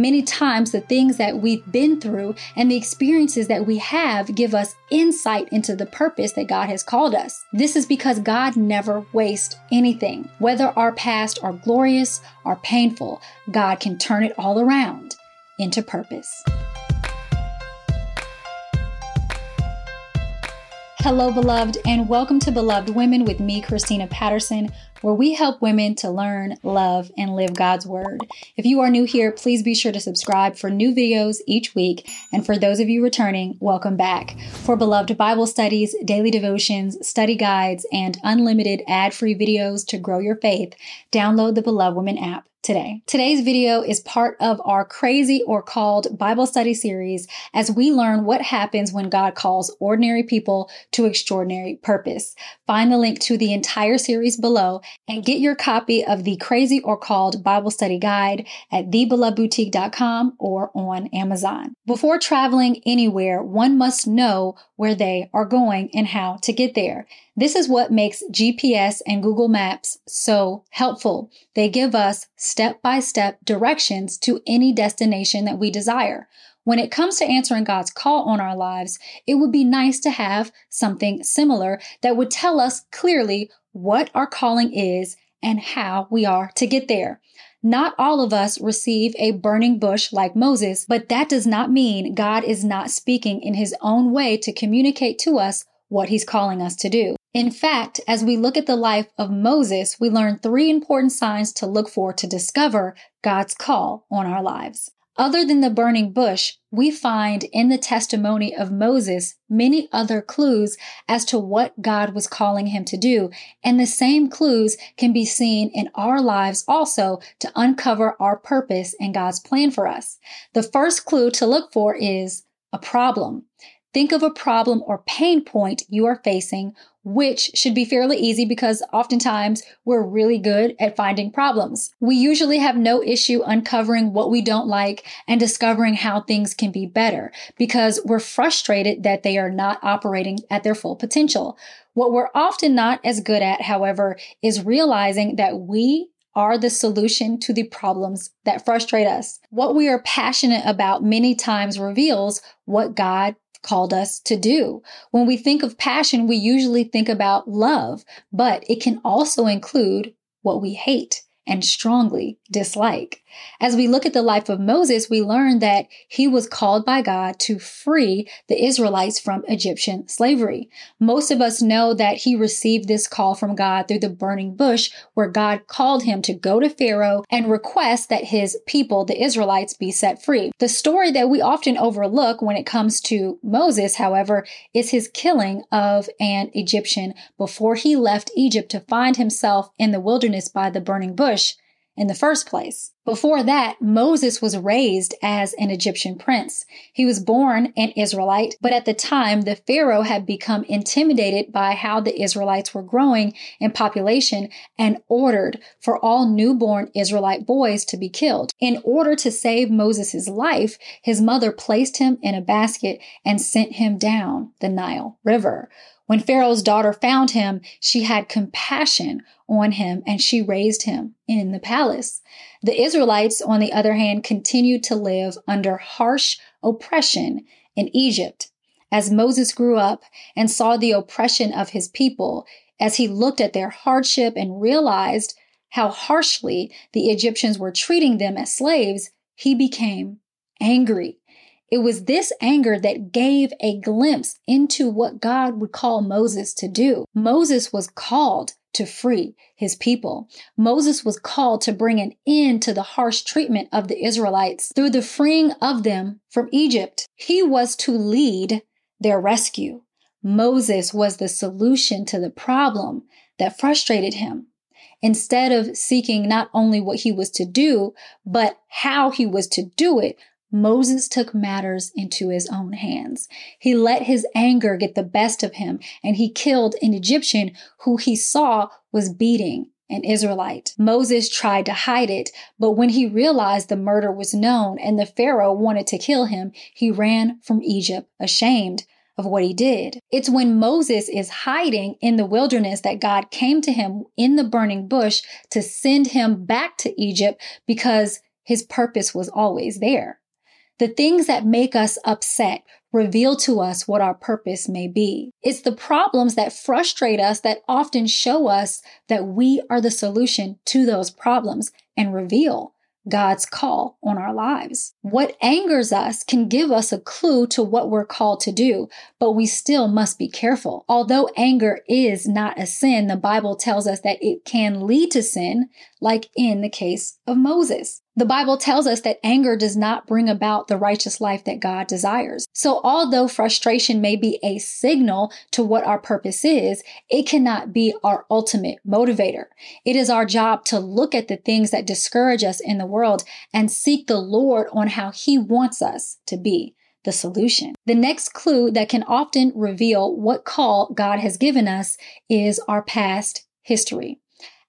Many times the things that we've been through and the experiences that we have give us insight into the purpose that God has called us. This is because God never wastes anything. Whether our past are glorious or painful, God can turn it all around into purpose. Hello, beloved, and welcome to Beloved Women with me, Christina Patterson, where we help women to learn, love, and live God's Word. If you are new here, please be sure to subscribe for new videos each week. And for those of you returning, welcome back. For beloved Bible studies, daily devotions, study guides, and unlimited ad-free videos to grow your faith, download the Beloved Women app today. Today's video is part of our Crazy or Called Bible study series as we learn what happens when God calls ordinary people to extraordinary purpose. Find the link to the entire series below and get your copy of the Crazy or Called Bible study guide at theBelovedboutique.com or on Amazon. Before traveling anywhere, one must know where they are going and how to get there. This is what makes GPS and Google Maps so helpful. They give us step-by-step directions to any destination that we desire. When it comes to answering God's call on our lives, it would be nice to have something similar that would tell us clearly what our calling is and how we are to get there. Not all of us receive a burning bush like Moses, but that does not mean God is not speaking in his own way to communicate to us what he's calling us to do. In fact, as we look at the life of Moses, we learn three important signs to look for to discover God's call on our lives. Other than the burning bush, we find in the testimony of Moses many other clues as to what God was calling him to do, and the same clues can be seen in our lives also to uncover our purpose and God's plan for us. The first clue to look for is a problem. Think of a problem or pain point you are facing, which should be fairly easy because oftentimes we're really good at finding problems. We usually have no issue uncovering what we don't like and discovering how things can be better because we're frustrated that they are not operating at their full potential. What we're often not as good at, however, is realizing that we are the solution to the problems that frustrate us. What we are passionate about many times reveals what God called us to do. When we think of passion, we usually think about love, but it can also include what we hate and strongly dislike. As we look at the life of Moses, we learn that he was called by God to free the Israelites from Egyptian slavery. Most of us know that he received this call from God through the burning bush, where God called him to go to Pharaoh and request that his people, the Israelites, be set free. The story that we often overlook when it comes to Moses, however, is his killing of an Egyptian before he left Egypt to find himself in the wilderness by the burning bush in the first place. Before that, Moses was raised as an Egyptian prince. He was born an Israelite, but at the time, the Pharaoh had become intimidated by how the Israelites were growing in population and ordered for all newborn Israelite boys to be killed. In order to save Moses' life, his mother placed him in a basket and sent him down the Nile River. When Pharaoh's daughter found him, she had compassion on him and she raised him in the palace. The Israelites, on the other hand, continued to live under harsh oppression in Egypt. As Moses grew up and saw the oppression of his people, as he looked at their hardship and realized how harshly the Egyptians were treating them as slaves, he became angry. It was this anger that gave a glimpse into what God would call Moses to do. Moses was called to free his people. Moses was called to bring an end to the harsh treatment of the Israelites through the freeing of them from Egypt. He was to lead their rescue. Moses was the solution to the problem that frustrated him. Instead of seeking not only what he was to do, but how he was to do it, Moses took matters into his own hands. He let his anger get the best of him, and he killed an Egyptian who he saw was beating an Israelite. Moses tried to hide it, but when he realized the murder was known and the Pharaoh wanted to kill him, he ran from Egypt ashamed of what he did. It's when Moses is hiding in the wilderness that God came to him in the burning bush to send him back to Egypt because His purpose was always there. The things that make us upset reveal to us what our purpose may be. It's the problems that frustrate us that often show us that we are the solution to those problems and reveal God's call on our lives. What angers us can give us a clue to what we're called to do, but we still must be careful. Although anger is not a sin, the Bible tells us that it can lead to sin, like in the case of Moses. The Bible tells us that anger does not bring about the righteous life that God desires. So although frustration may be a signal to what our purpose is, it cannot be our ultimate motivator. It is our job to look at the things that discourage us in the world and seek the Lord on how He wants us to be the solution. The next clue that can often reveal what call God has given us is our past history.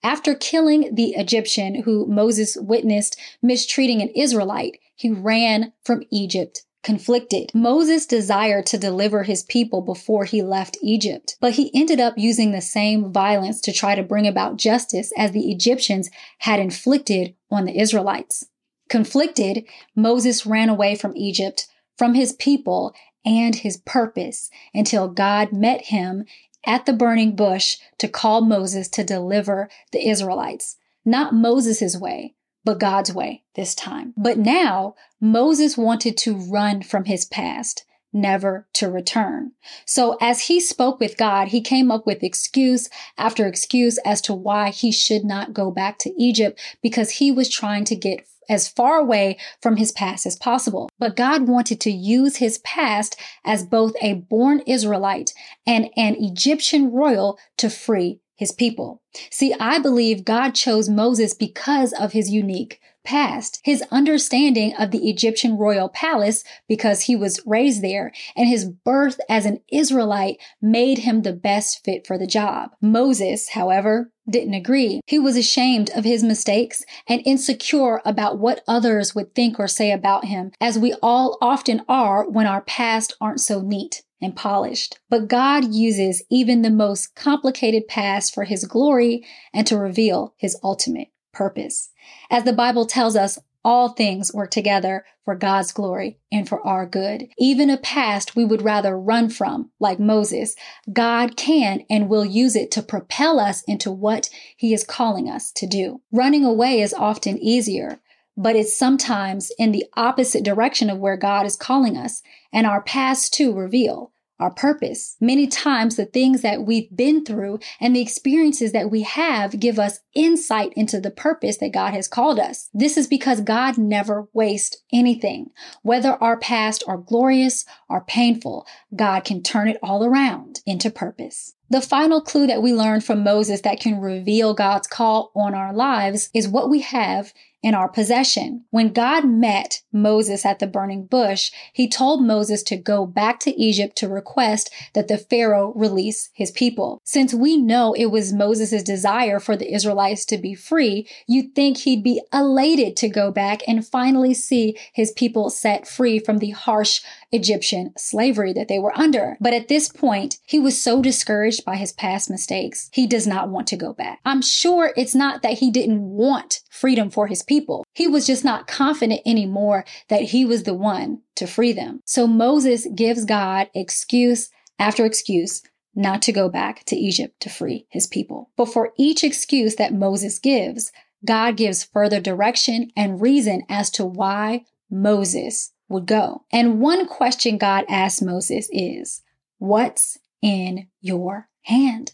After killing the Egyptian who Moses witnessed mistreating an Israelite, he ran from Egypt conflicted. Moses desired to deliver his people before he left Egypt, but he ended up using the same violence to try to bring about justice as the Egyptians had inflicted on the Israelites. Conflicted, Moses ran away from Egypt, from his people, and his purpose until God met him at the burning bush to call Moses to deliver the Israelites. Not Moses' way, but God's way this time. But now Moses wanted to run from his past, never to return. So as he spoke with God, he came up with excuse after excuse as to why he should not go back to Egypt because he was trying to get as far away from his past as possible. But God wanted to use his past as both a born Israelite and an Egyptian royal to free his people. See, I believe God chose Moses because of his unique past, his understanding of the Egyptian royal palace because he was raised there, and his birth as an Israelite made him the best fit for the job. Moses, however, didn't agree. He was ashamed of his mistakes and insecure about what others would think or say about him, as we all often are when our past aren't so neat and polished. But God uses even the most complicated past for his glory and to reveal his ultimate purpose. As the Bible tells us, all things work together for God's glory and for our good. Even a past we would rather run from, like Moses, God can and will use it to propel us into what He is calling us to do. Running away is often easier, but it's sometimes in the opposite direction of where God is calling us, and our past too reveal our purpose. Many times the things that we've been through and the experiences that we have give us insight into the purpose that God has called us. This is because God never wastes anything. Whether our past are glorious or painful, God can turn it all around into purpose. The final clue that we learned from Moses that can reveal God's call on our lives is what we have in our possession. When God met Moses at the burning bush, he told Moses to go back to Egypt to request that the Pharaoh release his people. Since we know it was Moses' desire for the Israelites to be free, you'd think he'd be elated to go back and finally see his people set free from the harsh Egyptian slavery that they were under. But at this point, he was so discouraged by his past mistakes, he does not want to go back. I'm sure it's not that he didn't want freedom for his people. He was just not confident anymore that he was the one to free them. So Moses gives God excuse after excuse not to go back to Egypt to free his people. But for each excuse that Moses gives, God gives further direction and reason as to why Moses would go. And one question God asked Moses is, "What's in your hand?"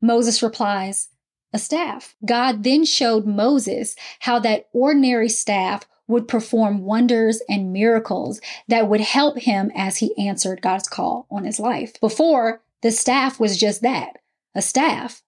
Moses replies, "A staff." God then showed Moses how that ordinary staff would perform wonders and miracles that would help him as he answered God's call on his life. Before, the staff was just that, a staff.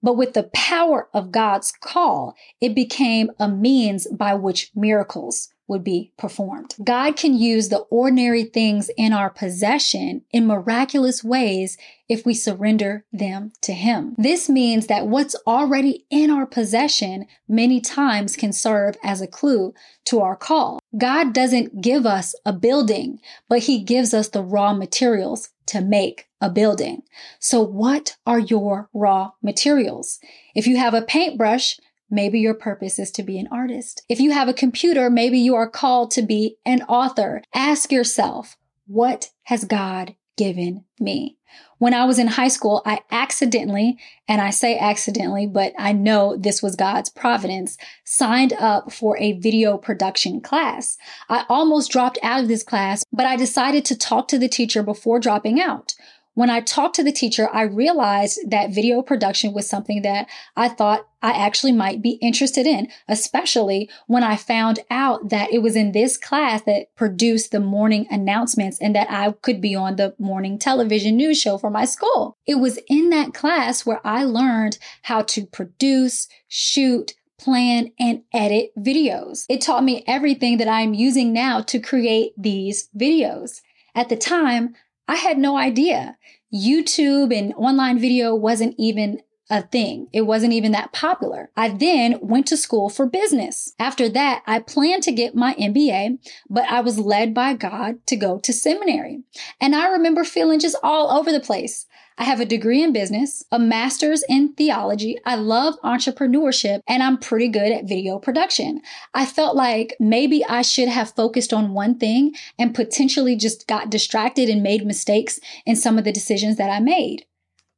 But with the power of God's call, it became a means by which miracles would be performed. God can use the ordinary things in our possession in miraculous ways if we surrender them to Him. This means that what's already in our possession many times can serve as a clue to our call. God doesn't give us a building, but He gives us the raw materials to make a building. So what are your raw materials? If you have a paintbrush, Maybe your purpose is to be an artist. If you have a computer, maybe you are called to be an author. Ask yourself, what has God given me? When I was in high school, I accidentally, and I say accidentally, but I know this was God's providence, signed up for a video production class. I almost dropped out of this class, but I decided to talk to the teacher before dropping out. When I talked to the teacher, I realized that video production was something that I thought I actually might be interested in, especially when I found out that it was in this class that produced the morning announcements and that I could be on the morning television news show for my school. It was in that class where I learned how to produce, shoot, plan, and edit videos. It taught me everything that I'm using now to create these videos. At the time, I had no idea. YouTube and online video wasn't even a thing. It wasn't even that popular. I then went to school for business. After that, I planned to get my MBA, but I was led by God to go to seminary. And I remember feeling just all over the place. I have a degree in business, a master's in theology. I love entrepreneurship, and I'm pretty good at video production. I felt like maybe I should have focused on one thing and potentially just got distracted and made mistakes in some of the decisions that I made.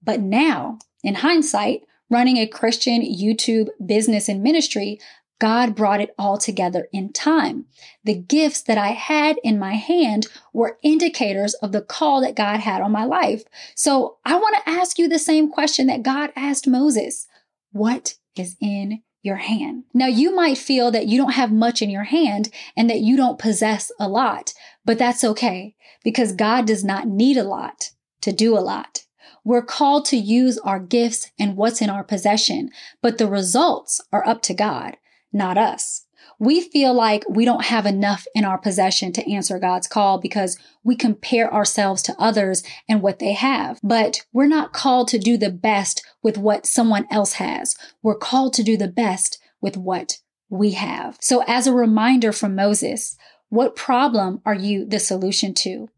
But now, in hindsight, running a Christian YouTube business and ministry, God brought it all together in time. The gifts that I had in my hand were indicators of the call that God had on my life. So I want to ask you the same question that God asked Moses. What is in your hand? Now, you might feel that you don't have much in your hand and that you don't possess a lot, but that's okay because God does not need a lot to do a lot. We're called to use our gifts and what's in our possession, but the results are up to God, not us. We feel like we don't have enough in our possession to answer God's call because we compare ourselves to others and what they have. But we're not called to do the best with what someone else has. We're called to do the best with what we have. So as a reminder from Moses, what problem are you the solution to?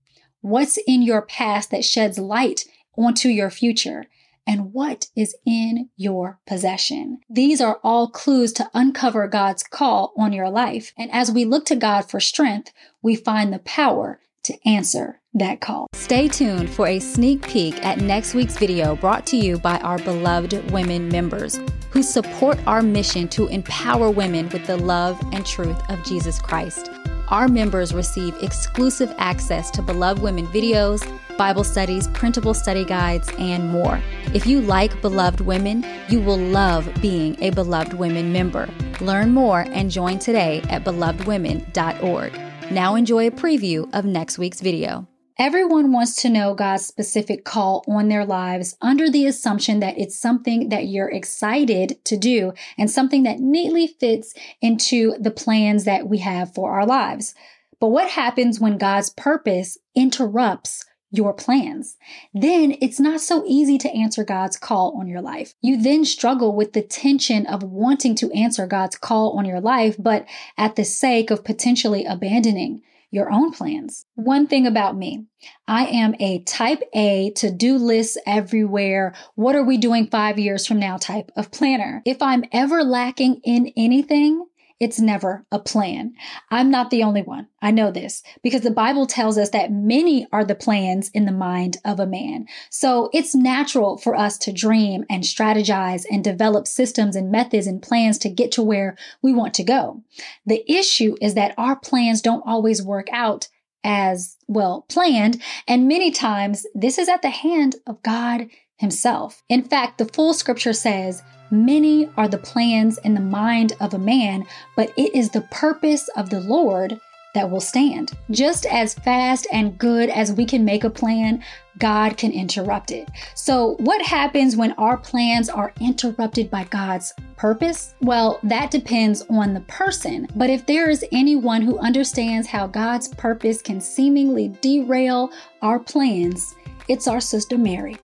What's in your past that sheds light onto your future? And what is in your possession? These are all clues to uncover God's call on your life. And as we look to God for strength, we find the power to answer that call. Stay tuned for a sneak peek at next week's video brought to you by our Beloved Women members who support our mission to empower women with the love and truth of Jesus Christ. Our members receive exclusive access to Beloved Women videos, Bible studies, printable study guides, and more. If you like Beloved Women, you will love being a Beloved Women member. Learn more and join today at BelovedWomen.org. Now enjoy a preview of next week's video. Everyone wants to know God's specific call on their lives under the assumption that it's something that you're excited to do and something that neatly fits into the plans that we have for our lives. But what happens when God's purpose interrupts your plans? Then it's not so easy to answer God's call on your life. You then struggle with the tension of wanting to answer God's call on your life, but at the sake of potentially abandoning your own plans. One thing about me, I am a type A to-do list everywhere. What are we doing 5 years from now type of planner. If I'm ever lacking in anything, it's never a plan. I'm not the only one. I know this because the Bible tells us that many are the plans in the mind of a man. So it's natural for us to dream and strategize and develop systems and methods and plans to get to where we want to go. The issue is that our plans don't always work out as well planned. And many times this is at the hand of God himself. In fact, the full scripture says, many are the plans in the mind of a man, but it is the purpose of the Lord that will stand. Just as fast and good as we can make a plan, God can interrupt it. So what happens when our plans are interrupted by God's purpose? Well, that depends on the person. But if there is anyone who understands how God's purpose can seemingly derail our plans, it's our sister Mary.